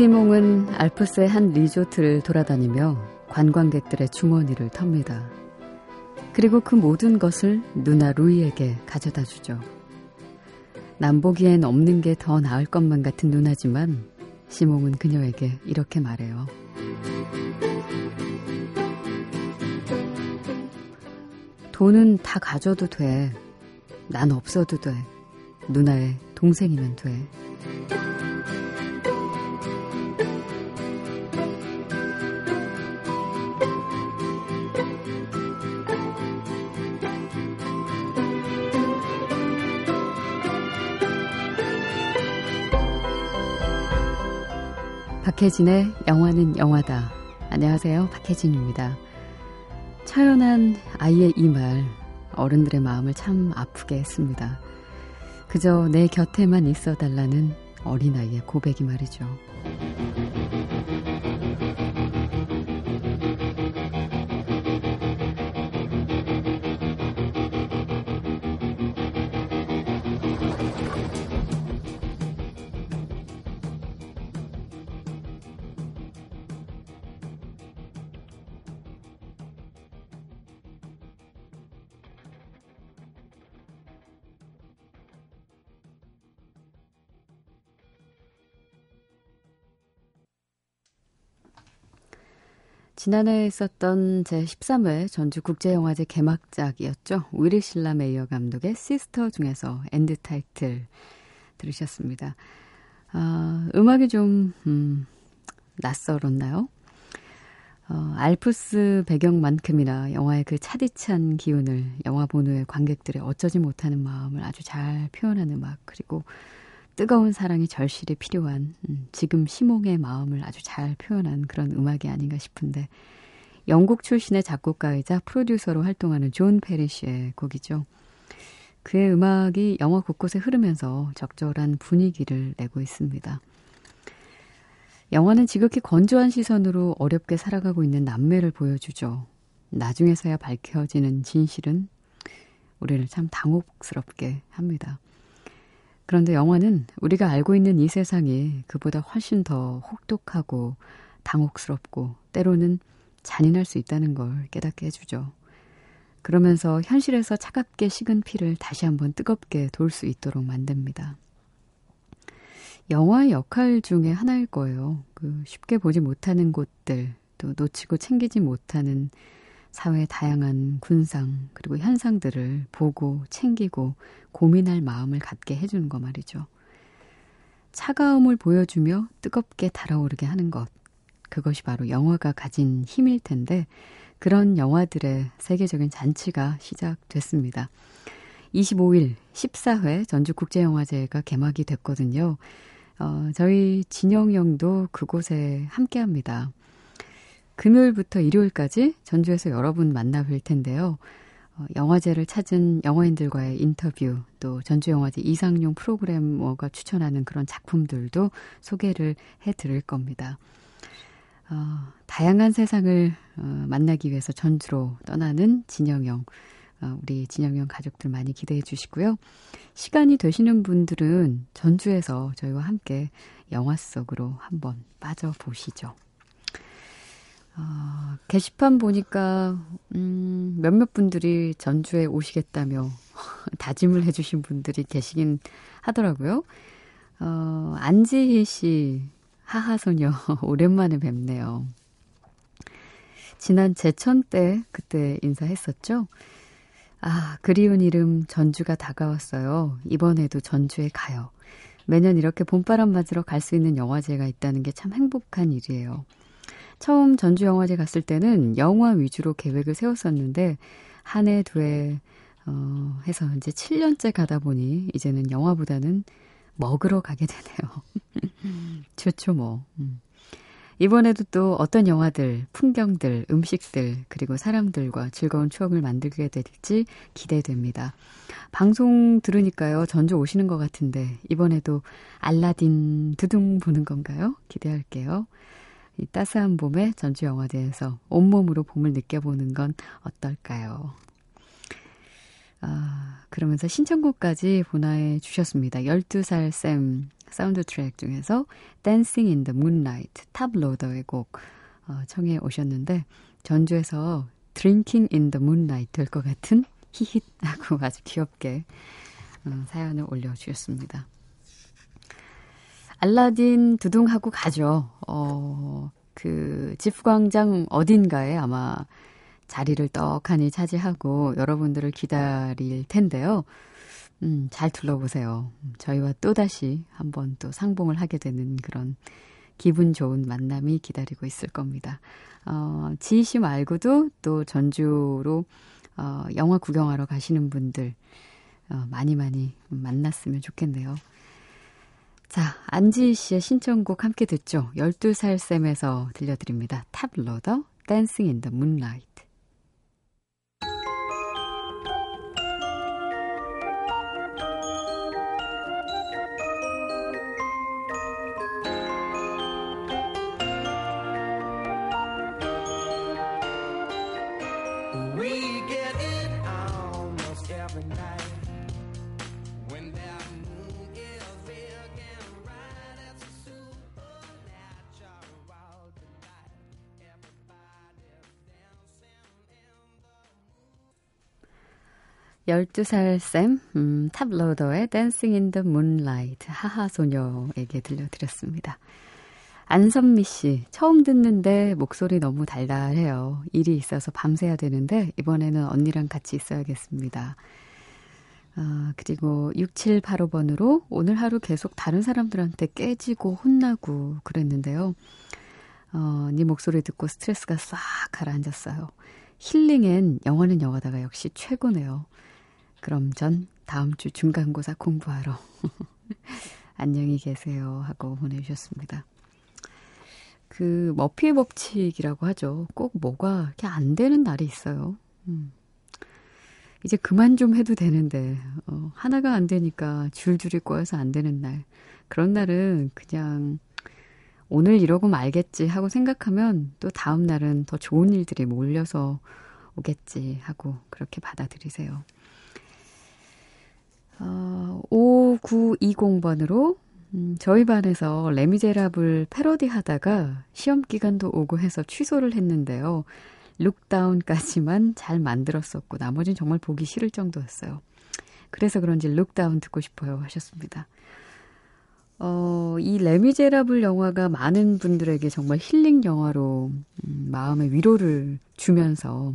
시몽은 알프스의 한 리조트를 돌아다니며 관광객들의 주머니를 텁니다. 그리고 그 모든 것을 누나 루이에게 가져다 주죠. 남보기엔 없는 게 더 나을 것만 같은 누나지만 시몽은 그녀에게 이렇게 말해요. 돈은 다 가져도 돼. 난 없어도 돼. 누나의 동생이면 돼. 박혜진의 영화는 영화다. 안녕하세요. 박혜진입니다. 처연한 아이의 이 말, 어른들의 마음을 참 아프게 했습니다. 그저 내 곁에만 있어달라는 어린아이의 고백이 말이죠. 지난해에 있었던 제13회 전주국제영화제 개막작이었죠. 위리실라 메이어 감독의 시스터 중에서 엔드 타이틀 들으셨습니다. 음악이 좀 낯설었나요? 알프스 배경만큼이나 영화의 그 차디찬 기운을 영화 본후의 관객들의 어쩌지 못하는 마음을 아주 잘 표현한 음악, 그리고 뜨거운 사랑이 절실히 필요한 지금 시몽의 마음을 아주 잘 표현한 그런 음악이 아닌가 싶은데, 영국 출신의 작곡가이자 프로듀서로 활동하는 존 페리시의 곡이죠. 그의 음악이 영화 곳곳에 흐르면서 적절한 분위기를 내고 있습니다. 영화는 지극히 건조한 시선으로 어렵게 살아가고 있는 남매를 보여주죠. 나중에서야 밝혀지는 진실은 우리를 참 당혹스럽게 합니다. 그런데 영화는 우리가 알고 있는 이 세상이 그보다 훨씬 더 혹독하고 당혹스럽고 때로는 잔인할 수 있다는 걸 깨닫게 해주죠. 그러면서 현실에서 차갑게 식은 피를 다시 한번 뜨겁게 돌 수 있도록 만듭니다. 영화의 역할 중에 하나일 거예요. 쉽게 보지 못하는 곳들, 또 놓치고 챙기지 못하는 사회의 다양한 군상, 그리고 현상들을 보고 챙기고 고민할 마음을 갖게 해주는 거 말이죠. 차가움을 보여주며 뜨겁게 달아오르게 하는 것, 그것이 바로 영화가 가진 힘일 텐데, 그런 영화들의 세계적인 잔치가 시작됐습니다. 25일 14회 전주국제영화제가 개막이 됐거든요. 저희 진영 형도 그곳에 함께합니다. 금요일부터 일요일까지 전주에서 여러분 만나 뵐 텐데요. 영화제를 찾은 영화인들과의 인터뷰, 또 전주영화제 이상용 프로그래머가 추천하는 그런 작품들도 소개를 해드릴 겁니다. 다양한 세상을 만나기 위해서 전주로 떠나는 진영영, 우리 진영영 가족들 많이 기대해 주시고요. 시간이 되시는 분들은 전주에서 저희와 함께 영화 속으로 한번 빠져보시죠. 게시판 보니까 몇몇 분들이 전주에 오시겠다며 다짐을 해주신 분들이 계시긴 하더라고요. 안지희 씨, 하하소녀 오랜만에 뵙네요. 지난 제천 때 그때 인사했었죠. 아, 그리운 이름 전주가 다가왔어요. 이번에도 전주에 가요. 매년 이렇게 봄바람 맞으러 갈 수 있는 영화제가 있다는 게 참 행복한 일이에요. 처음 전주영화제 갔을 때는 영화 위주로 계획을 세웠었는데 한 해, 두 해 해서 이제 7년째 가다 보니 이제는 영화보다는 먹으러 가게 되네요. 좋죠 뭐. 이번에도 또 어떤 영화들, 풍경들, 음식들, 그리고 사람들과 즐거운 추억을 만들게 될지 기대됩니다. 방송 들으니까요, 전주 오시는 것 같은데 이번에도 알라딘 두둥 보는 건가요? 기대할게요. 이 따스한 봄에 전주영화제에서 온몸으로 봄을 느껴보는 건 어떨까요? 그러면서 신청곡까지 보내주셨습니다. 12살 쌤, 사운드 트랙 중에서 Dancing in the Moonlight, 탑로더의 곡 청해 오셨는데 전주에서 Drinking in the Moonlight 될 것 같은 히힛하고 아주 귀엽게 사연을 올려주셨습니다. 알라딘 두둥하고 가죠. 그 집광장 어딘가에 아마 자리를 떡하니 차지하고 여러분들을 기다릴 텐데요. 잘 둘러보세요. 저희와 또다시 한번 또 상봉을 하게 되는 그런 기분 좋은 만남이 기다리고 있을 겁니다. 지희 씨 말고도 또 전주로 영화 구경하러 가시는 분들 많이 많이 만났으면 좋겠네요. 자, 안지희 씨의 신청곡 함께 듣죠. 12살 쌤에서 들려드립니다. 탑로더, Dancing in the Moonlight. 열두 살 쌤, 탑로더의 Dancing in the Moonlight, 하하소녀에게 들려드렸습니다. 안선미 씨, 처음 듣는데 목소리 너무 달달해요. 일이 있어서 밤새야 되는데 이번에는 언니랑 같이 있어야겠습니다. 그리고 6785번으로 오늘 하루 계속 다른 사람들한테 깨지고 혼나고 그랬는데요. 네 목소리 듣고 스트레스가 싹 가라앉았어요. 힐링엔 영화는 영화다가 역시 최고네요. 그럼 전 다음 주 중간고사 공부하러 안녕히 계세요 하고 보내주셨습니다. 그 머피의 법칙이라고 하죠. 꼭 뭐가 이렇게 안 되는 날이 있어요. 이제 그만 좀 해도 되는데 하나가 안 되니까 줄줄이 꼬여서 안 되는 날. 그런 날은 그냥 오늘 이러고 말겠지 하고 생각하면 또 다음 날은 더 좋은 일들이 몰려서 오겠지 하고 그렇게 받아들이세요. 5920번으로 저희 반에서 레미제라블 패러디하다가 시험기간도 오고 해서 취소를 했는데요. 룩다운까지만 잘 만들었었고 나머지는 정말 보기 싫을 정도였어요. 그래서 그런지 룩다운 듣고 싶어요 하셨습니다. 이 레미제라블 영화가 많은 분들에게 정말 힐링 영화로 마음의 위로를 주면서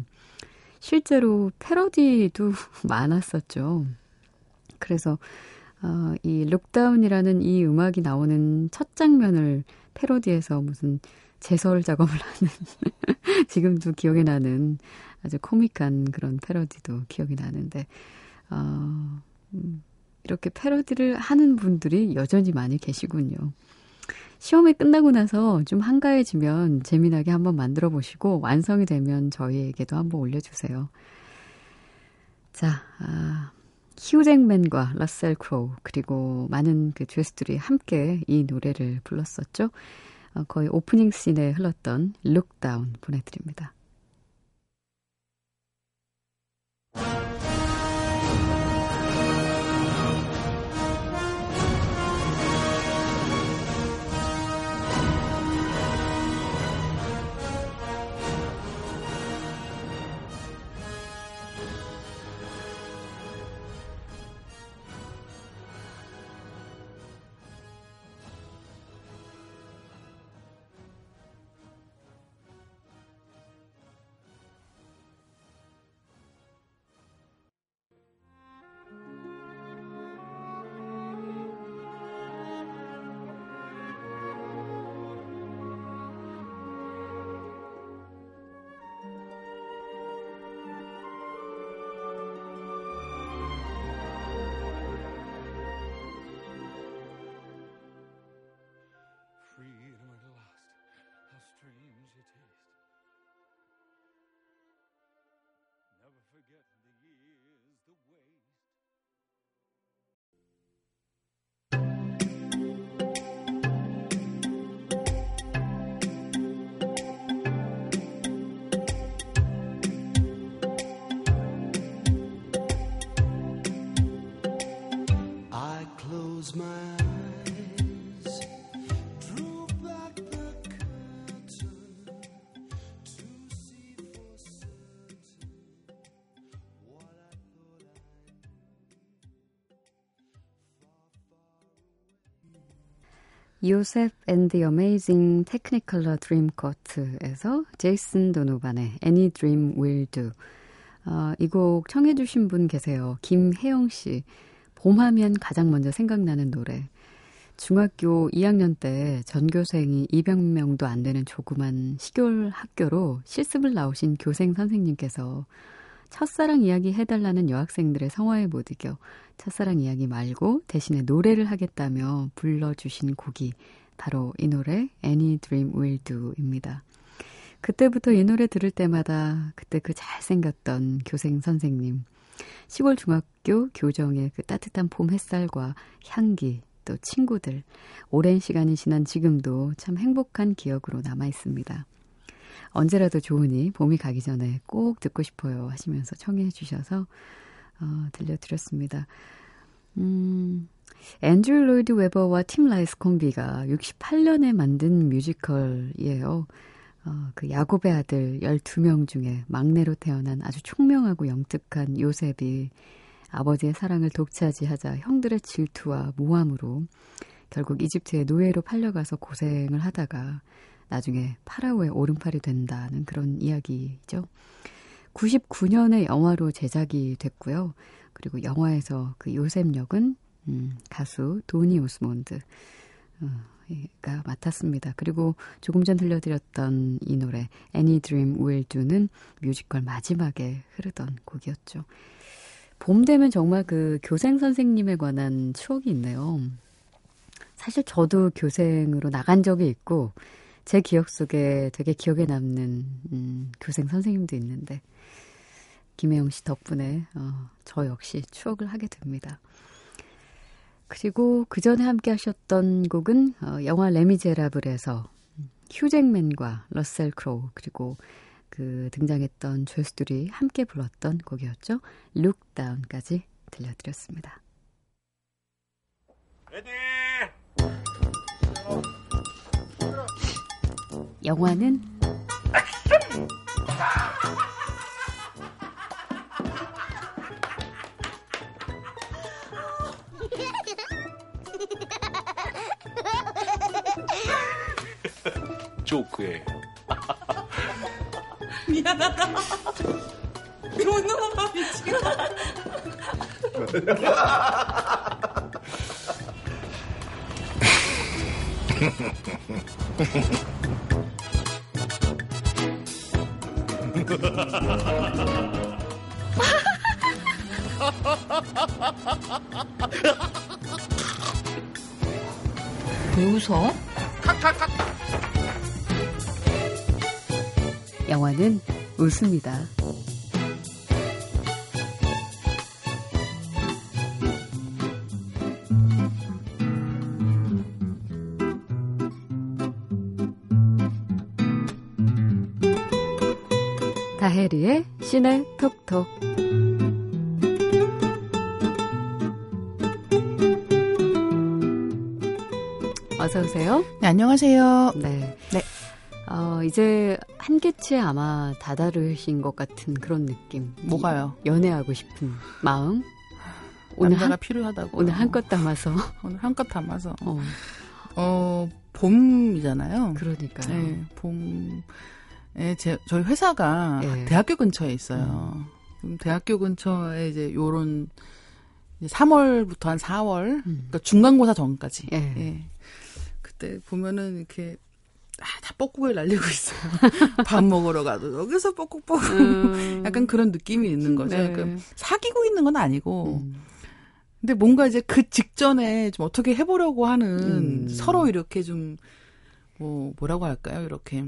실제로 패러디도 많았었죠. 그래서 이 룩다운이라는 이 음악이 나오는 첫 장면을 패러디해서 무슨 제설 작업을 하는 지금도 기억이 나는 아주 코믹한 그런 패러디도 기억이 나는데 이렇게 패러디를 하는 분들이 여전히 많이 계시군요. 시험이 끝나고 나서 좀 한가해지면 재미나게 한번 만들어 보시고 완성이 되면 저희에게도 한번 올려주세요. 자, 휴잭맨과 러셀 크로우 그리고 많은 그 죄수들이 함께 이 노래를 불렀었죠. 거의 오프닝 씬에 흘렀던 룩다운 보내드립니다. My eyes 요셉 and the amazing technicolor dreamcoat에서 제이슨 도노반의 Any Dream Will Do. 이 곡 청해 주신 분 계세요. 김혜영 씨. 봄하면 가장 먼저 생각나는 노래. 중학교 2학년 때 전교생이 200명도 안 되는 조그만 시골 학교로 실습을 나오신 교생 선생님께서 첫사랑 이야기 해달라는 여학생들의 성화에 못 이겨 첫사랑 이야기 말고 대신에 노래를 하겠다며 불러주신 곡이 바로 이 노래 Any Dream Will Do입니다. 그때부터 이 노래 들을 때마다 그때 그 잘생겼던 교생 선생님, 시골 중학교 교정의 그 따뜻한 봄 햇살과 향기, 또 친구들, 오랜 시간이 지난 지금도 참 행복한 기억으로 남아 있습니다. 언제라도 좋으니 봄이 가기 전에 꼭 듣고 싶어요 하시면서 청해 주셔서 들려드렸습니다. 앤드류 로이드 웨버와 팀 라이스 콤비가 68년에 만든 뮤지컬이에요. 그 야곱의 아들 12명 중에 막내로 태어난 아주 총명하고 영특한 요셉이 아버지의 사랑을 독차지하자 형들의 질투와 모함으로 결국 이집트의 노예로 팔려가서 고생을 하다가 나중에 파라오의 오른팔이 된다는 그런 이야기죠. 99년에 영화로 제작이 됐고요. 그리고 영화에서 그 요셉 역은 가수 도니 오스몬드가 맡았습니다. 그리고 조금 전 들려드렸던 이 노래 Any Dream Will Do는 뮤지컬 마지막에 흐르던 곡이었죠. 봄 되면 정말 그 교생 선생님에 관한 추억이 있네요. 사실 저도 교생으로 나간 적이 있고 제 기억 속에 되게 기억에 남는 교생 선생님도 있는데 김혜영 씨 덕분에 저 역시 추억을 하게 됩니다. 그리고 그전에 함께 하셨던 곡은 영화 레미제라블에서 휴잭맨과 러셀 크로우 그리고 그 등장했던 죄수들이 함께 불렀던 곡이었죠. 룩다운까지 들려드렸습니다. 레디! 영화는 액션! 조크예요. 미안하다. 존나 미치겠다. 왜 웃어? 영화는 웃습니다. 다혜리의 시네 톡톡. 어서 오세요. 네, 안녕하세요. 네. 네. 이제 한계치에 아마 다다르신 것 같은 그런 느낌. 뭐가요? 연애하고 싶은 마음. 남자가 필요하다고. 오늘 한껏 담아서. 봄이잖아요. 그러니까요. 네, 봄에 저희 회사가 네. 대학교 근처에 있어요. 대학교 근처에 이제 요런 3월부터 한 4월, 그러니까 중간고사 전까지. 네. 네. 그때 보면은 이렇게. 다 뻐꾸기를 날리고 있어요. 밥 먹으러 가도 여기서 뻐꾹뻐꾹. 약간 그런 느낌이 있는 거죠. 네. 그러니까 사귀고 있는 건 아니고. 근데 뭔가 이제 그 직전에 좀 어떻게 해보려고 하는 서로 이렇게 좀, 뭐라고 할까요? 이렇게.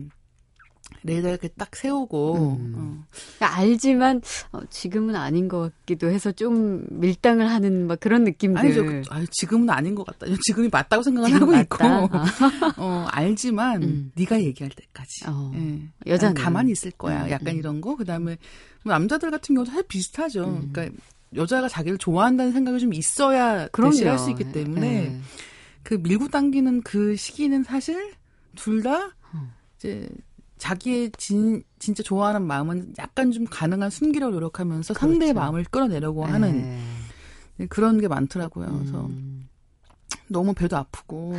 레이더 이렇게 딱 세우고. 그러니까 알지만 지금은 아닌 것 같기도 해서 좀 밀당을 하는 막 그런 느낌들. 아니죠. 지금은 아닌 것 같다. 지금이 맞다고 생각을 하고 맞다. 있고. 알지만 네가 얘기할 때까지. 예. 여자는 가만히 있을 거야. 약간 이런 거. 그다음에 남자들 같은 경우도 비슷하죠. 그러니까 여자가 자기를 좋아한다는 생각이 좀 있어야 대시할 수 있기 때문에 그 밀고 당기는 그 시기는 사실 둘 다 이제 자기의 진짜 좋아하는 마음은 약간 좀 가능한 숨기려고 노력하면서 그렇죠. 상대의 마음을 끌어내려고 하는 그런 게 많더라고요. 그래서 너무 배도 아프고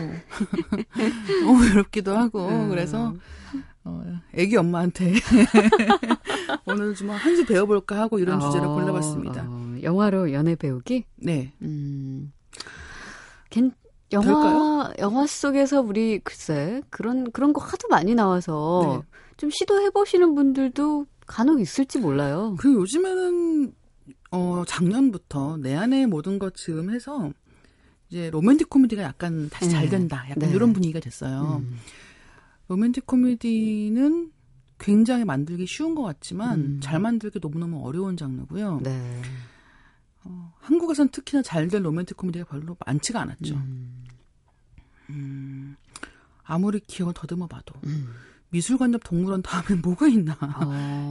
너무 외롭기도 하고 그래서 애기 엄마한테 오늘 좀 한 수 배워볼까 하고 이런 주제를 골라봤습니다. 영화로 연애 배우기? 네. 영화 속에서 우리 글쎄 그런 거 하도 많이 나와서 네. 좀 시도해보시는 분들도 간혹 있을지 몰라요. 그리고 요즘에는 작년부터 내 안에 모든 것 지금 해서 이제 로맨틱 코미디가 약간 다시 잘 된다. 약간 네. 이런 분위기가 됐어요. 로맨틱 코미디는 굉장히 만들기 쉬운 것 같지만 잘 만들기 너무너무 어려운 장르고요. 네. 한국에서는 특히나 잘된 로맨틱 코미디가 별로 많지가 않았죠. 아무리 기억을 더듬어 봐도 미술관 옆 동물원 다음에 뭐가 있나.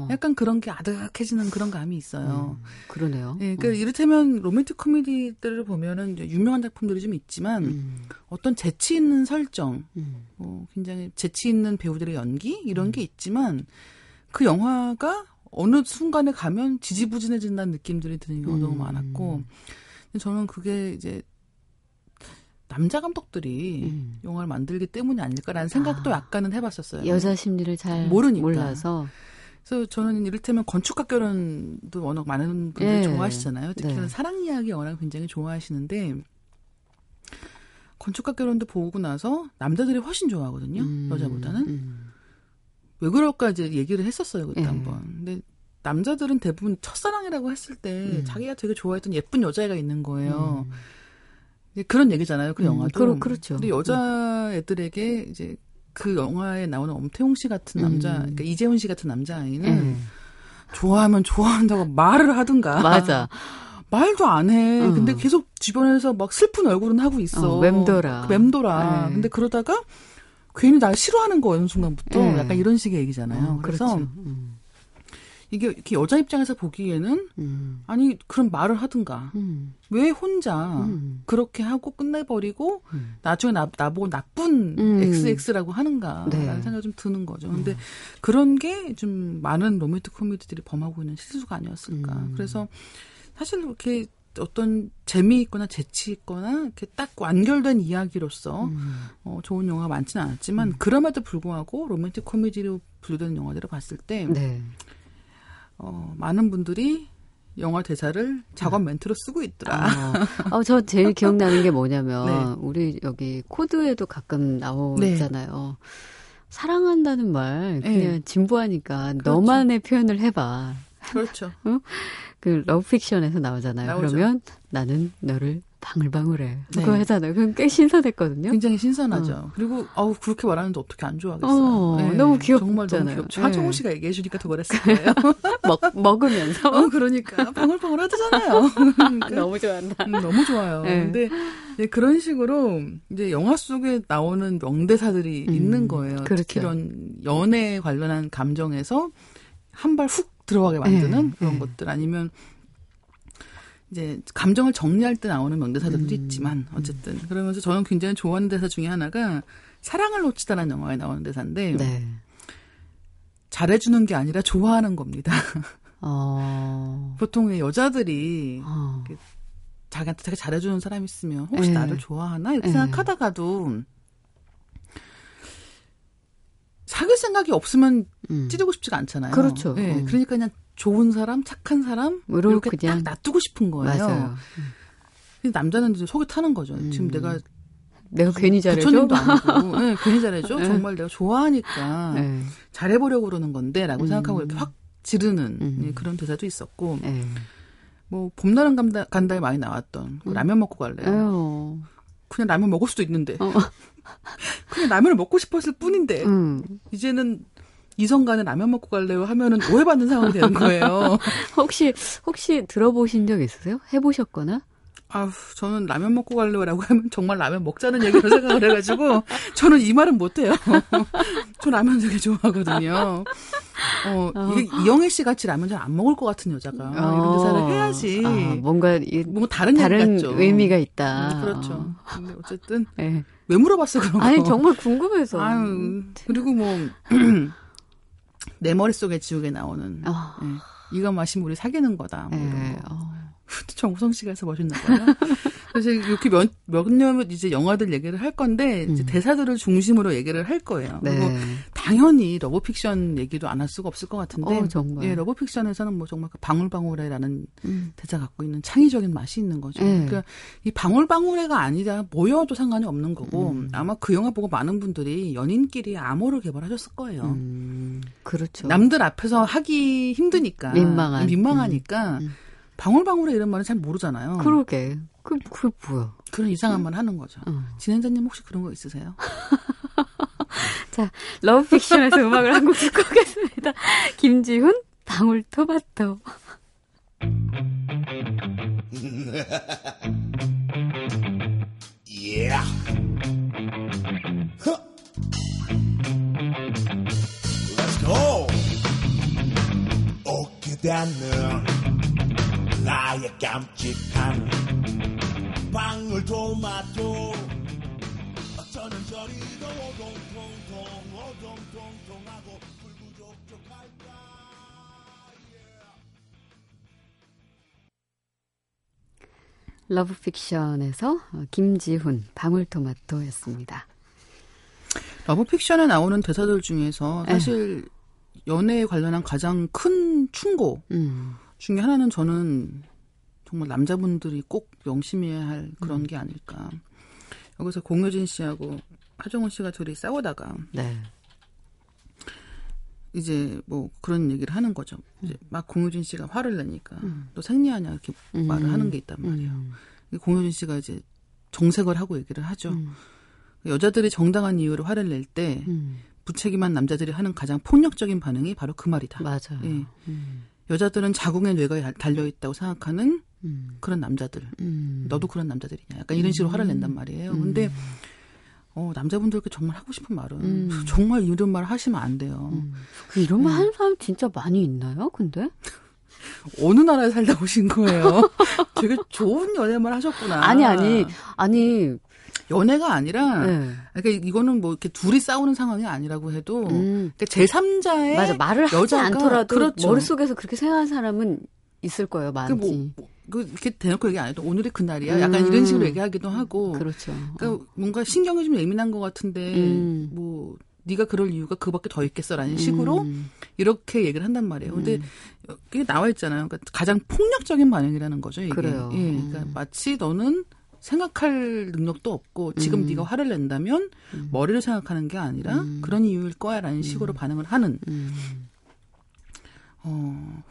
약간 그런 게 아득해지는 그런 감이 있어요. 그러네요. 네, 그러니까 이를테면 로맨틱 코미디들을 보면은 유명한 작품들이 좀 있지만 어떤 재치 있는 설정, 굉장히 재치 있는 배우들의 연기 이런 게 있지만 그 영화가 어느 순간에 가면 지지부진해진다는 느낌들이 드는 경우가 너무 많았고 저는 그게 이제 남자 감독들이 영화를 만들기 때문이 아닐까라는 생각도 약간은 해봤었어요. 여자 심리를 잘 몰라서. 그래서 저는 이를테면 건축학교론도 워낙 많은 분들이 좋아하시잖아요. 특히 네. 사랑 이야기 워낙 굉장히 좋아하시는데 건축학교론도 보고 나서 남자들이 훨씬 좋아하거든요. 여자보다는. 왜 그럴까 이제 얘기를 했었어요. 그때 한번. 근데 남자들은 대부분 첫사랑이라고 했을 때 자기가 되게 좋아했던 예쁜 여자애가 있는 거예요. 그런 얘기잖아요. 그 영화도. 그렇죠. 근데 여자애들에게 이제 그 영화에 나오는 엄태홍 씨 같은 남자, 그러니까 이재훈 씨 같은 남자아이는 좋아하면 좋아한다고 말을 하든가. 맞아. 말도 안 해. 근데 계속 주변에서 막 슬픈 얼굴은 하고 있어. 맴돌아. 근데 그러다가 괜히 날 싫어하는 거 어느 순간부터 약간 이런 식의 얘기잖아요. 그래서 이게 이렇게 여자 입장에서 보기에는 아니 그런 말을 하든가 왜 혼자 그렇게 하고 끝내버리고 나중에 나보고 나쁜 XX라고 하는가 네. 라는 생각이 좀 드는 거죠. 근데 그런 게 좀 많은 로맨틱 코미디들이 범하고 있는 실수가 아니었을까. 그래서 사실 이렇게 어떤 재미있거나 재치있거나 이렇게 딱 완결된 이야기로서 좋은 영화가 많지는 않았지만 그럼에도 불구하고 로맨틱 코미디로 분류되는 영화들을 봤을 때 네. 많은 분들이 영화 대사를 작업 멘트로 쓰고 있더라. 저 제일 기억나는 게 뭐냐면 네. 우리 여기 코드에도 가끔 나오잖아요. 네. 사랑한다는 말 그냥 네. 진부하니까 그렇죠. 너만의 표현을 해봐. 그렇죠. 그 러브픽션에서 나오잖아요. 그러면 나는 너를 방울방울해. 그거 네. 하잖아요. 그건 꽤 신선했거든요. 굉장히 신선하죠. 그리고 그렇게 말하는데 어떻게 안 좋아하겠어요. 네. 너무 귀엽잖아요. 정말 너무 귀엽죠. 하정우 씨가 얘기해 주니까 더 그랬을 거예요. 먹으면서. 그러니까 방울방울 하잖아요. 그러니까. 너무 좋아한다. 너무 좋아요. 네. 근데 네, 그런 식으로 이제 영화 속에 나오는 명대사들이 있는 거예요. 그렇죠. 이런 연애에 관련한 감정에서 한 발 훅 들어가게 만드는 그런 것들 아니면 이제 감정을 정리할 때 나오는 명대사들도 있지만 어쨌든 그러면서 저는 굉장히 좋아하는 대사 중에 하나가 사랑을 놓치다라는 영화에 나오는 대사인데 네. 잘해주는 게 아니라 좋아하는 겁니다. 보통 여자들이 자기한테 되게 잘해주는 사람이 있으면 혹시 나를 좋아하나 이렇게 생각하다가도 사귈 생각이 없으면 찌르고 싶지가 않잖아요. 그렇죠. 네, 그러니까 그냥 좋은 사람, 착한 사람 이렇게 그냥. 딱 놔두고 싶은 거예요. 맞아요. 근데 남자는 이제 속이 타는 거죠. 지금 내가 괜히 잘해줘? 부처님도 아니고 네, 괜히 잘해줘? 정말 내가 좋아하니까 잘해보려고 그러는 건데 라고 생각하고 이렇게 확 지르는 그런 대사도 있었고 뭐 봄날은 간다에 많이 나왔던 라면 먹고 갈래요. 그냥 라면 먹을 수도 있는데 그냥 라면을 먹고 싶었을 뿐인데 이제는 이성 간에 라면 먹고 갈래요 하면은 오해받는 상황이 되는 거예요. 혹시 들어보신 적 있으세요? 해보셨거나? 저는 라면 먹고 갈래요라고 하면 정말 라면 먹자는 얘기로 생각을 해가지고 저는 이 말은 못해요. 저 라면 되게 좋아하거든요. 이게 이영애 씨 같이 라면 잘 안 먹을 것 같은 여자가 이런 대사를 해야지 뭔가 다른 의미가 있다. 그렇죠. 근데 어쨌든 왜 물어봤어 그런 거? 아니 정말 궁금해서. 그리고 뭐 내 머릿속에 지우개 나오는 이거 마시면 우리 사귀는 거다. 뭐 이런 거. 정우성 씨가 해서 멋있나 봐요. 그래서 이렇게 몇몇 이제 영화들 얘기를 할 건데 이제 대사들을 중심으로 얘기를 할 거예요. 네. 그리고 당연히 러브픽션 얘기도 안 할 수가 없을 것 같은데, 정말. 예, 러브픽션에서는 뭐 정말 방울방울해라는 대사 갖고 있는 창의적인 맛이 있는 거죠. 그러니까 이 방울방울해가 아니라 뭐여도 상관이 없는 거고 아마 그 영화 보고 많은 분들이 연인끼리 암호를 개발하셨을 거예요. 그렇죠. 남들 앞에서 하기 힘드니까 민망하니까. 방울방울해 이런 말은 잘 모르잖아요. 그러게. 그 뭐야? 그런 이상한 말 하는 거죠. 진행자님 혹시 그런 거 있으세요? 자, 러브픽션에서 음악을 한 곡 듣고 오겠습니다. 김지훈, 방울토마토. yeah. Let's go. 오케이, 다녀. 나의 깜찍한 방울토마토 어쩌는 저리도 오동통통하고 불부족족할까 yeah. 러브픽션에서 김지훈 방울토마토였습니다. 러브픽션에 나오는 대사들 중에서 사실 연애에 관련한 가장 큰 충고 중에 하나는 저는 정말 남자분들이 꼭 명심해야 할 그런 게 아닐까. 여기서 공효진 씨하고 하정우 씨가 둘이 싸우다가 네. 이제 뭐 그런 얘기를 하는 거죠. 이제 막 공효진 씨가 화를 내니까 너 생리하냐 이렇게 말을 하는 게 있단 말이에요. 공효진 씨가 이제 정색을 하고 얘기를 하죠. 여자들이 정당한 이유로 화를 낼 때 부책임한 남자들이 하는 가장 폭력적인 반응이 바로 그 말이다. 맞아요. 예. 여자들은 자궁에 뇌가 달려있다고 생각하는 그런 남자들. 너도 그런 남자들이냐. 약간 이런 식으로 화를 낸단 말이에요. 근데 남자분들께 정말 하고 싶은 말은 정말 이런 말을 하시면 안 돼요. 이런 말 하는 사람 진짜 많이 있나요? 근데? 어느 나라에 살다 오신 거예요? 되게 좋은 연애만 하셨구나. 아니. 연애가 아니라, 그러니까 이거는 뭐 이렇게 둘이 싸우는 상황이 아니라고 해도, 그러니까 제3자의 맞아, 말을 하지 않더라도 그렇죠. 머릿속에서 그렇게 생각하는 사람은 있을 거예요, 많이. 이렇게 대놓고 얘기 안 해도 오늘이 그날이야. 약간 이런 식으로 얘기하기도 하고. 그렇죠. 그러니까 뭔가 신경이 좀 예민한 것 같은데, 뭐, 네가 그럴 이유가 그밖에 더 있겠어라는 식으로 이렇게 얘기를 한단 말이에요. 근데 이게 나와 있잖아요. 그러니까 가장 폭력적인 반응이라는 거죠, 이게. 그래요. 예, 그러니까 마치 너는 생각할 능력도 없고 지금 네가 화를 낸다면 머리를 생각하는 게 아니라 그런 이유일 거야 라는 식으로 반응을 하는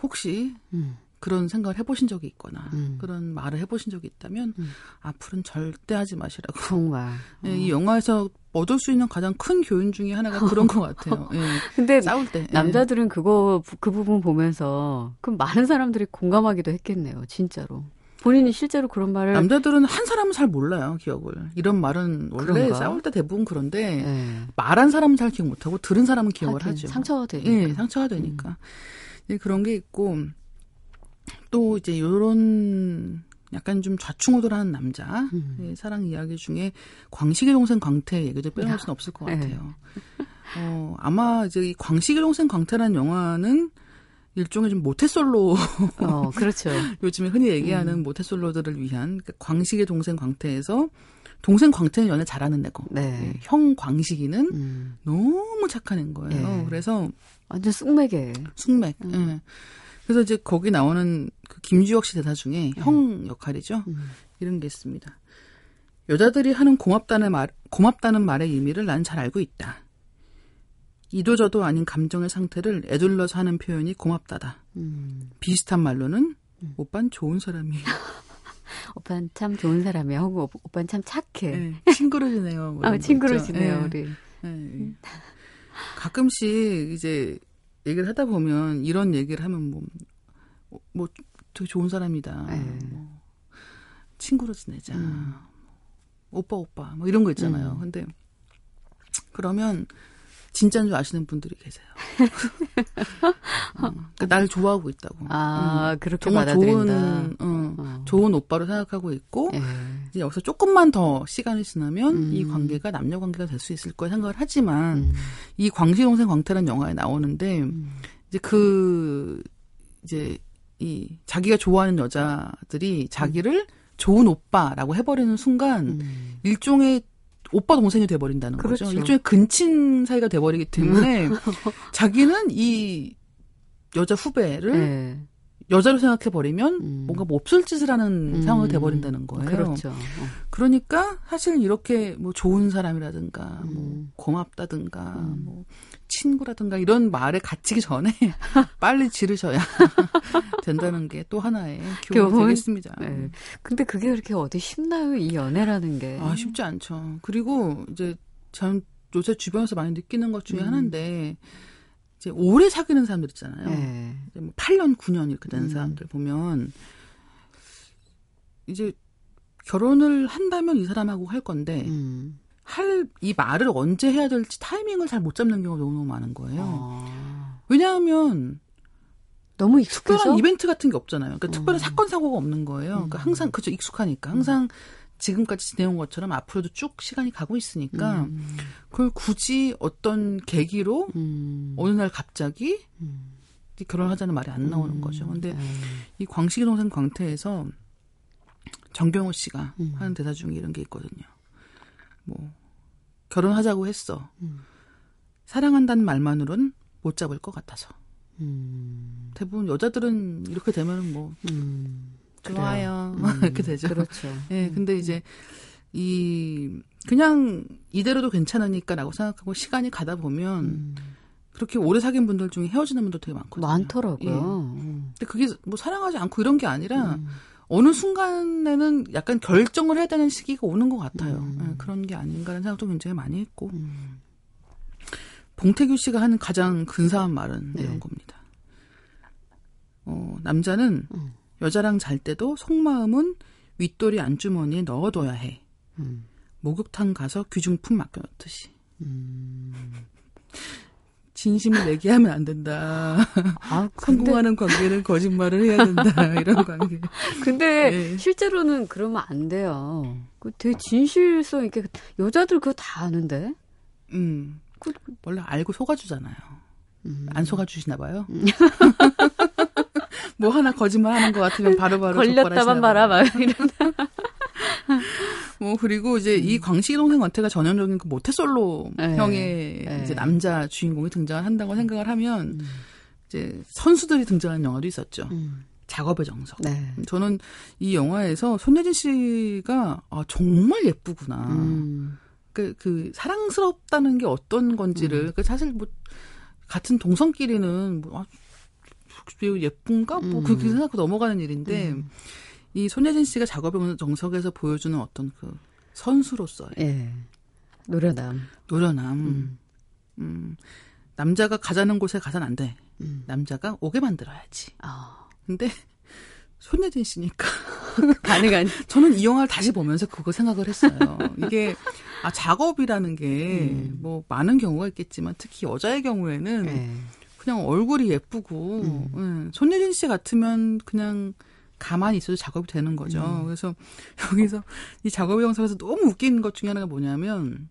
혹시 그런 생각을 해보신 적이 있거나 그런 말을 해보신 적이 있다면 앞으로는 절대 하지 마시라고. 정말. 네, 이 영화에서 얻을 수 있는 가장 큰 교훈 중에 하나가 그런 것 같아요. 예. 근데 싸울 때 남자들은 그 부분 보면서 그럼 많은 사람들이 공감하기도 했겠네요. 진짜로. 본인이 실제로 그런 말을. 남자들은 한 사람은 잘 몰라요, 기억을. 이런 말은 원래 그런가? 싸울 때 대부분 그런데 말한 사람은 잘 기억 못하고 들은 사람은 기억을 하죠. 상처가 되니까. 예, 상처가 되니까. 예, 그런 게 있고 또 이제 이런 약간 좀 좌충우돌하는 남자 예, 사랑 이야기 중에 광식의 동생 광태 얘기도 빼놓을 수는 없을 것 같아요. 아마 이제 이 광식의 동생 광태라는 영화는 일종의 좀 모태솔로. 그렇죠. 요즘에 흔히 얘기하는 모태솔로들을 위한 광식의 동생 광태에서 동생 광태는 연애 잘하는 애고 네. 형 광식이는 너무 착한 애인 거예요. 네. 그래서 완전 쑥맥이에요. 쑥맥. 예. 그래서 이제 거기 나오는 그 김주혁 씨 대사 중에 형 역할이죠. 이런 게 있습니다. 여자들이 하는 고맙다는 말의 의미를 난 잘 알고 있다. 이도저도 아닌 감정의 상태를 애둘러서 하는 표현이 고맙다다. 비슷한 말로는 오빤 좋은 사람이에요. 오빤 참 좋은 사람이야. 하고 오빤 참 착해. 네, 친구로 지내요. 뭐 친구로 지내요. 네. 우리. 네. 가끔씩 이제 얘기를 하다 보면 이런 얘기를 하면 뭐 되게 좋은 사람이다. 네. 뭐, 친구로 지내자. 오빠 뭐 이런 거 있잖아요. 근데 그러면 진짜인 줄 아시는 분들이 계세요. 그러니까 나를 좋아하고 있다고. 그렇게 받아들인다. 정말 좋은 오빠로 생각하고 있고 이제 여기서 조금만 더 시간이 지나면 이 관계가 남녀 관계가 될 수 있을 거라 생각을 하지만 이 광식 동생 광태라는 영화에 나오는데 이제 이제 이 자기가 좋아하는 여자들이 자기를 좋은 오빠라고 해버리는 순간 일종의 오빠 동생이 돼버린다는 그렇죠. 거죠. 일종의 근친 사이가 돼버리기 때문에 자기는 이 여자 후배를 네. 여자로 생각해버리면 뭔가 몹쓸 짓을 하는 상황이 돼버린다는 거예요. 그렇죠. 그러니까 사실 이렇게 뭐 좋은 사람이라든가 뭐 고맙다든가 뭐 친구라든가 이런 말에 갇히기 전에 빨리 지르셔야 된다는 게 또 하나의 교훈이 되겠습니다. 네. 근데 그게 그렇게 어디 쉽나요? 이 연애라는 게. 아, 쉽지 않죠. 그리고 이제 참 요새 주변에서 많이 느끼는 것 중에 하나인데 이제 오래 사귀는 사람들 있잖아요. 네. 8년, 9년 이렇게 된 사람들 보면 이제 결혼을 한다면 이 사람하고 할 건데 이 말을 언제 해야 될지 타이밍을 잘 못 잡는 경우가 너무너무 많은 거예요. 아. 왜냐하면 너무 익숙해서? 특별한 이벤트 같은 게 없잖아요. 그러니까 특별한 사건, 사고가 없는 거예요. 그러니까 항상 그렇죠. 익숙하니까. 항상 지금까지 지내온 것처럼 앞으로도 쭉 시간이 가고 있으니까 그걸 굳이 어떤 계기로 어느 날 갑자기 결혼하자는 말이 안 나오는 거죠. 근데 이 광식의 동생 광태에서 정경호 씨가 하는 대사 중에 이런 게 있거든요. 뭐 결혼하자고 했어. 사랑한다는 말만으로는 못 잡을 것 같아서. 대부분 여자들은 이렇게 되면은 뭐 좋아요 이렇게 되죠. 그렇죠. 예, 근데 이제 이 그냥 이대로도 괜찮으니까라고 생각하고 시간이 가다 보면 그렇게 오래 사귄 분들 중에 헤어지는 분도 되게 많거든요. 많더라고요. 예. 근데 그게 뭐 사랑하지 않고 이런 게 아니라. 어느 순간에는 약간 결정을 해야 되는 시기가 오는 것 같아요. 그런 게 아닌가라는 생각도 굉장히 많이 했고 봉태규 씨가 하는 가장 근사한 말은 네. 이런 겁니다. 남자는 여자랑 잘 때도 속마음은 윗돌이 안주머니에 넣어둬야 해. 목욕탕 가서 귀중품 맡겨놓듯이. 진심을 얘기하면 안 된다. 아, 성공하는 관계는 거짓말을 해야 된다. 이런 관계. 근데 네. 실제로는 그러면 안 돼요. 그 되게 진실성 있게 여자들 그거 다 아는데. 원래 알고 속아주잖아요. 안 속아주시나 봐요. 뭐 하나 거짓말하는 것 같으면 바로바로 걸렸다만 봐라. 막 이러나. 뭐 그리고 이제 이 광식의 동생 광태가 전형적인 그 모태솔로 형의 이제 남자 주인공이 등장한다고 생각을 하면 이제 선수들이 등장하는 영화도 있었죠. 작업의 정석. 네. 저는 이 영화에서 손혜진 씨가 아, 정말 예쁘구나. 그 사랑스럽다는 게 어떤 건지를 그 사실 뭐 같은 동성끼리는 뭐, 아, 예쁜가 뭐 그렇게 생각하고 넘어가는 일인데. 이 손예진 씨가 작업의 정석에서 보여주는 어떤 그 선수로서의 예. 노련함. 남자가 가자는 곳에 가서는 안 돼. 남자가 오게 만들어야지. 근데 손예진 씨니까 가능한. 저는 이 영화를 다시 보면서 그거 생각을 했어요. 이게 아, 작업이라는 게 뭐 많은 경우가 있겠지만 특히 여자의 경우에는 그냥 얼굴이 예쁘고 손예진 씨 같으면 그냥 가만히 있어도 작업이 되는 거죠. 그래서 여기서 이 작업의 영상에서 너무 웃긴 것 중에 하나가 뭐냐면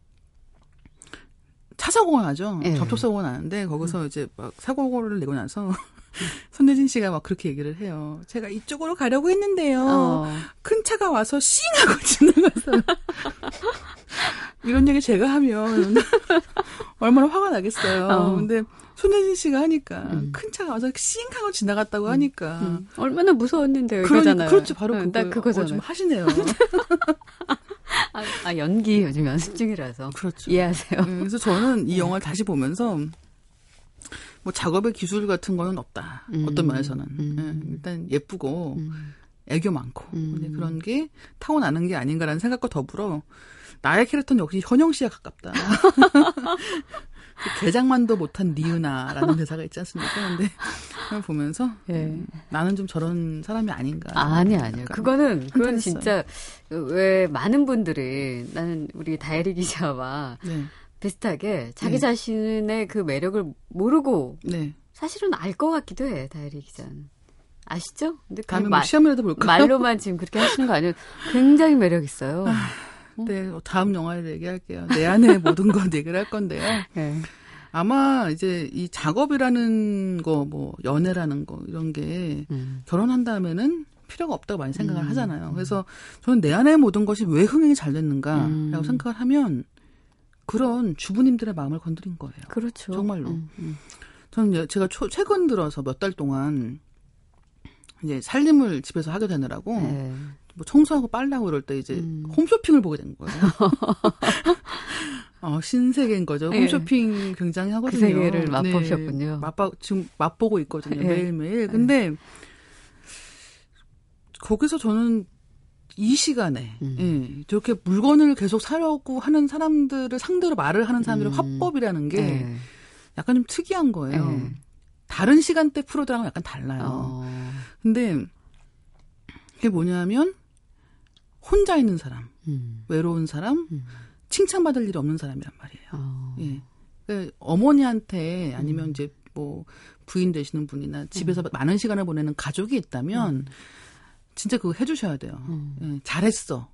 차 사고가 나죠. 예. 접촉사고가 나는데 거기서 이제 막 사고를 내고 나서 손대진 씨가 막 그렇게 얘기를 해요. 제가 이쪽으로 가려고 했는데요. 큰 차가 와서 싱 하고 지나가서 이런 얘기 제가 하면 얼마나 화가 나겠어요. 근데 손혜진 씨가 하니까 큰 차가 와서 싱 하고 지나갔다고 하니까 얼마나 무서웠는데요. 그러잖아요. 그렇죠. 바로 딱 그거잖아요. 좀 하시네요. 아 연기 요즘 연습 중이라서 그렇죠. 이해하세요. 그래서 저는 이 영화를 다시 보면서 뭐 작업의 기술 같은 거는 없다. 어떤 면에서는 일단 예쁘고 애교 많고 그런 게 타고나는 게 아닌가라는 생각과 더불어 나의 캐릭터는 역시 현영 씨에 가깝다. 개장만도 못한 니은아라는 대사가 있지 않습니까? 근데 보면서 나는 좀 저런 사람이 아닌가. 아니요. 그건 진짜 왜 많은 분들이 나는 우리 다혜리 기자와 비슷하게 자기 자신의 그 매력을 모르고 사실은 알 것 같기도 해. 다혜리 기자는. 아시죠? 근데 다음에 뭐 시험이라도 볼까요? 말로만 지금 그렇게 하시는 거 아니에요. 굉장히 매력 있어요. 네, 다음 영화를 얘기할게요. 내 안에 모든 것 얘기를 할 건데요. 네. 아마 이제 이 작업이라는 거, 뭐 연애라는 거 이런 게 결혼한 다음에는 필요가 없다고 많이 생각을 하잖아요. 그래서 저는 내 안에 모든 것이 왜 흥행이 잘 됐는가라고 생각을 하면 그런 주부님들의 마음을 건드린 거예요. 그렇죠. 정말로. 저는 제가 최근 들어서 몇 달 동안 이제 살림을 집에서 하게 되느라고 뭐 청소하고 빨래하고 이럴 때 이제 홈쇼핑을 보게 된 거예요. 신세계인 거죠. 홈쇼핑 굉장히 하거든요. 그 세계를 맛보셨군요. 네, 지금 맛보고 있거든요. 매일매일. 근데 거기서 저는 이 시간에 저렇게 물건을 계속 사려고 하는 사람들을 상대로 말을 하는 사람들의 화법이라는 게 약간 좀 특이한 거예요. 다른 시간대 프로들하고 약간 달라요. 근데 그게 뭐냐면 혼자 있는 사람, 외로운 사람, 칭찬받을 일이 없는 사람이란 말이에요. 예. 그러니까 어머니한테 아니면 이제 뭐 부인 되시는 분이나 집에서 많은 시간을 보내는 가족이 있다면 진짜 그거 해주셔야 돼요. 예. 잘했어.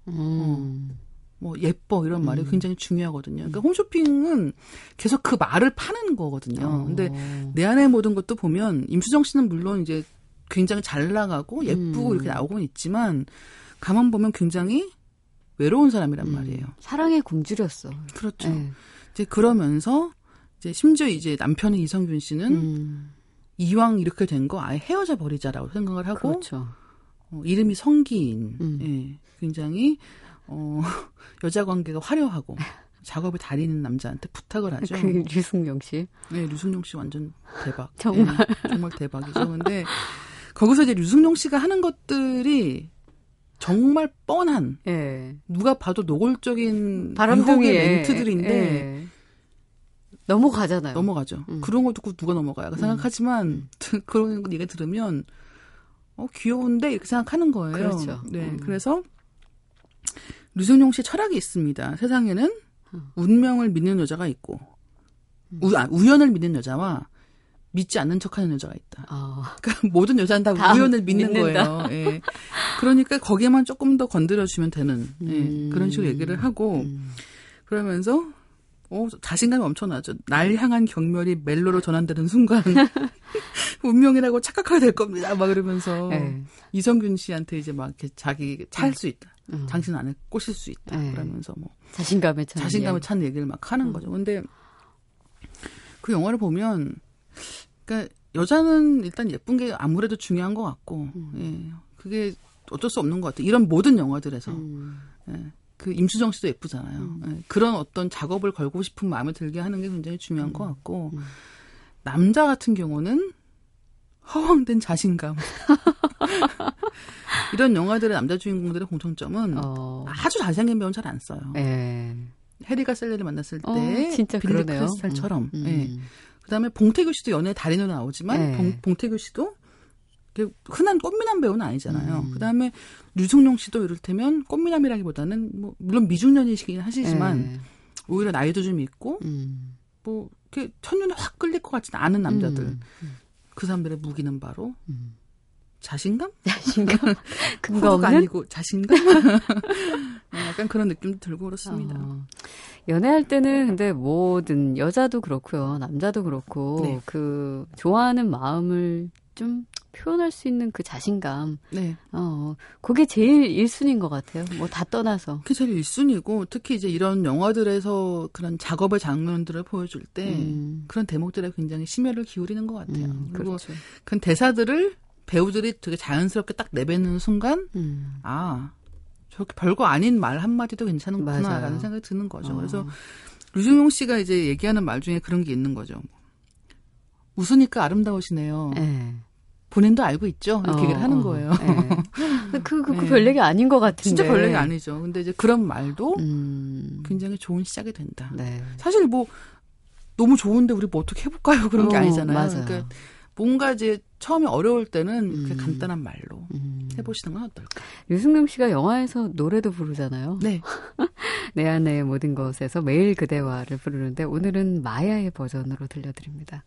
뭐 예뻐 이런 말이 굉장히 중요하거든요. 그러니까 홈쇼핑은 계속 그 말을 파는 거거든요. 근데 내 안에 모든 것도 보면 임수정 씨는 물론 이제 굉장히 잘 나가고 예쁘고 이렇게 나오고는 있지만 가만 보면 굉장히 외로운 사람이란 말이에요. 사랑에 굶주렸어. 그렇죠. 네. 이제 그러면서 이제 심지어 이제 남편인 이성균 씨는 이왕 이렇게 된 거 아예 헤어져 버리자라고 생각을 하고 그렇죠. 이름이 성기인 예, 굉장히 여자 관계가 화려하고 작업을 다니는 남자한테 부탁을 하죠. 그 류승용 씨. 네, 류승용 씨 완전 대박. 정말 네, 정말 대박이죠. 근데 거기서 이제 류승용 씨가 하는 것들이 정말 뻔한 누가 봐도 노골적인 바람둥이의 멘트들인데 넘어가잖아요. 넘어가죠. 그런 거 듣고 누가 넘어가요? 생각하지만 그런 얘기 들으면 귀여운데 이렇게 생각하는 거예요. 그렇죠. 네, 그래서 류승용 씨의 철학이 있습니다. 세상에는 운명을 믿는 여자가 있고 우연을 믿는 여자와 믿지 않는 척하는 여자가 있다. 그러니까 모든 여자는 다 우연을 믿는 거예요. 예. 그러니까 거기에만 조금 더 건드려주면 되는 그런 식으로 얘기를 하고 그러면서 자신감이 엄청나죠. 날 향한 경멸이 멜로로 전환되는 순간 운명이라고 착각하게 될 겁니다. 막 이러면서 이성균 씨한테 이제 막 이렇게 자기 찰 수 있다. 당신 안에 꼬실 수 있다. 그러면서 뭐 자신감에 찬 얘기를 막 하는 거죠. 근데 그 영화를 보면 그러니까 여자는 일단 예쁜 게 아무래도 중요한 것 같고 예. 그게 어쩔 수 없는 것 같아요. 이런 모든 영화들에서 예. 그 임수정 씨도 예쁘잖아요. 예. 그런 어떤 작업을 걸고 싶은 마음을 들게 하는 게 굉장히 중요한 것 같고 남자 같은 경우는 허황된 자신감 이런 영화들의 남자 주인공들의 공통점은 아주 잘생긴 배우는 잘 안 써요. 해리가 셀레를 만났을 때 빌리 크리스탈처럼 예. 그다음에 봉태규 씨도 연애 달인으로 나오지만 봉태규 씨도 흔한 꽃미남 배우는 아니잖아요. 그다음에 류승룡 씨도 이를테면 꽃미남이라기보다는 뭐 물론 미중년이시긴 하시지만 오히려 나이도 좀 있고 뭐 이렇게 첫눈에 확 끌릴 것 같지는 않은 남자들. 그 사람들의 무기는 바로 자신감? 자신감? 호도가 아니고 자신감? 약간 그런 느낌도 들고 그렇습니다. 연애할 때는 근데 뭐든 여자도 그렇고요. 남자도 그렇고 그 좋아하는 마음을 좀 표현할 수 있는 그 자신감. 네. 그게 제일 1순위인 것 같아요. 뭐 다 떠나서. 그게 제일 1순위고 특히 이제 이런 영화들에서 그런 작업의 장면들을 보여줄 때 그런 대목들에 굉장히 심혈을 기울이는 것 같아요. 그리고 그렇죠. 그 대사들을 배우들이 되게 자연스럽게 딱 내뱉는 순간 저렇게 별거 아닌 말 한마디도 괜찮은구나 맞아요. 라는 생각이 드는 거죠. 그래서 류승용 씨가 이제 얘기하는 말 중에 그런 게 있는 거죠. 웃으니까 아름다우시네요. 본인도 알고 있죠? 이렇게 얘기를 하는 거예요. 그 별 얘기 아닌 것 같은데. 진짜 별 얘기 아니죠. 근데 이제 그런 말도 굉장히 좋은 시작이 된다. 네. 사실 뭐 너무 좋은데 우리 뭐 어떻게 해볼까요? 그런 게 아니잖아요. 맞아요. 그러니까 뭔가 이제 처음에 어려울 때는 이렇게 간단한 말로 해보시는 건 어떨까? 류승룡 씨가 영화에서 노래도 부르잖아요. 네. 내 안에 모든 것에서 매일 그대와를 부르는데 오늘은 마야의 버전으로 들려드립니다.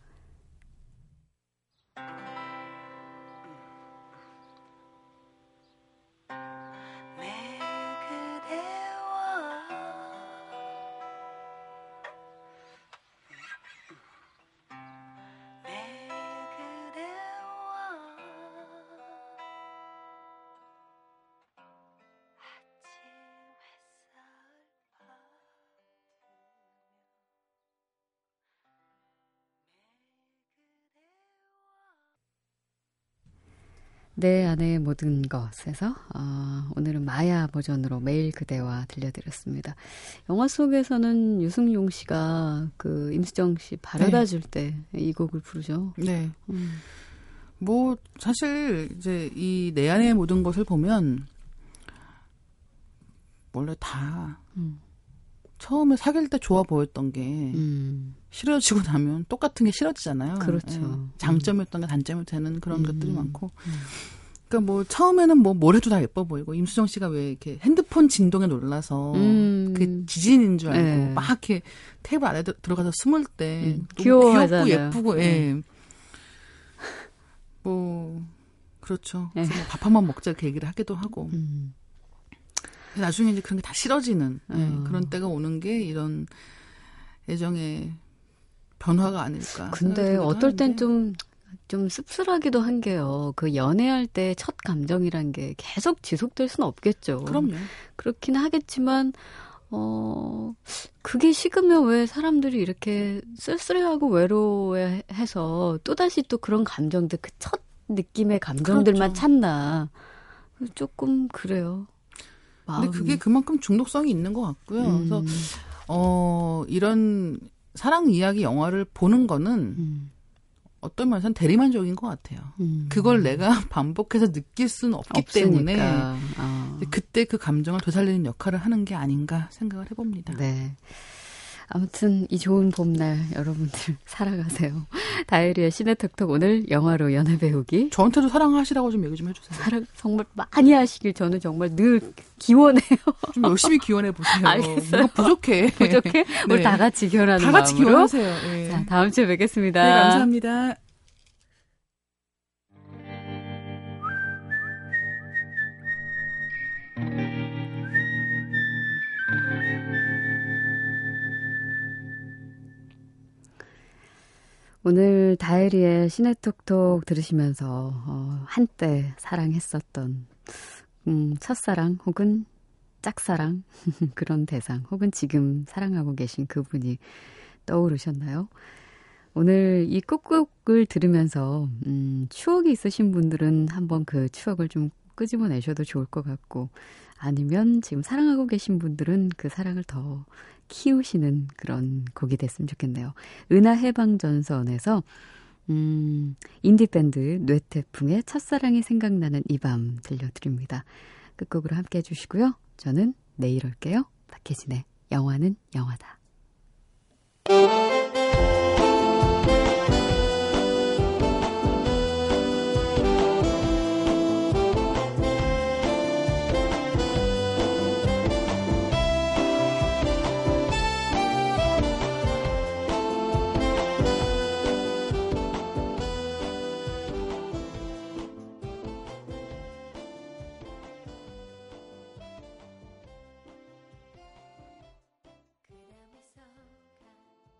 내 안에 모든 것에서 오늘은 마야 버전으로 매일 그대와 들려드렸습니다. 영화 속에서는 유승용 씨가 그 임수정 씨 바라다 줄 때 이 곡을 부르죠. 네. 뭐 사실 이제 이 내 안의 모든 것을 보면 원래 다 처음에 사귈 때 좋아 보였던 게 싫어지고 나면 똑같은 게 싫어지잖아요. 그렇죠. 예. 장점이었던 게 단점이 되는 그런 것들이 많고. 그러니까 뭐 처음에는 뭘 해도 다 예뻐 보이고, 임수정 씨가 왜 이렇게 핸드폰 진동에 놀라서 그 지진인 줄 알고 막 이렇게 테이블 아래 들어가서 숨을 때 귀엽고 예쁘고 예. 뭐 그렇죠. 예. 밥 한 번 먹자 이렇게 얘기를 하기도 하고. 나중에 이제 그런 게 다 싫어지는 예, 그런 때가 오는 게 이런 애정의 변화가 아닐까. 근데 어떨 땐 좀 씁쓸하기도 한 게요. 그 연애할 때 첫 감정이란 게 계속 지속될 수는 없겠죠. 그럼요. 그렇긴 하겠지만 그게 식으면 왜 사람들이 이렇게 쓸쓸해하고 외로워해서 또다시 또 그런 감정들, 그 첫 느낌의 감정들만 그렇죠. 찾나. 조금 그래요. 근데 그게 그만큼 중독성이 있는 것 같고요. 그래서 이런 사랑 이야기 영화를 보는 거는 어떤 면에서는 대리만족인 것 같아요. 그걸 내가 반복해서 느낄 수는 없으니까. 때문에 그때 그 감정을 되살리는 역할을 하는 게 아닌가 생각을 해봅니다. 네. 아무튼 이 좋은 봄날 여러분들 살아가세요. 다이어리의 시네 톡톡 오늘 영화로 연애 배우기. 저한테도 사랑하시라고 좀 얘기 좀 해주세요. 사랑 정말 많이 하시길 저는 정말 늘 기원해요. 좀 열심히 기원해 보세요. 알겠어요. 부족해. 부족해? 우리 네. 다 같이 기원하는 마음으로. 다 같이 기원하세요. 네. 자, 다음 주에 뵙겠습니다. 네, 감사합니다. 오늘 다혜리의 시네 톡톡 들으시면서 한때 사랑했었던 첫사랑 혹은 짝사랑 그런 대상 혹은 지금 사랑하고 계신 그분이 떠오르셨나요? 오늘 이 끝곡을 들으면서 추억이 있으신 분들은 한번 그 추억을 좀 끄집어내셔도 좋을 것 같고, 아니면 지금 사랑하고 계신 분들은 그 사랑을 더 키우시는 그런 곡이 됐으면 좋겠네요. 은하해방전선에서 인디밴드 뇌태풍의 첫사랑이 생각나는 이 밤 들려드립니다. 끝곡으로 함께 해주시고요. 저는 내일 올게요. 박혜진의 영화는 영화다.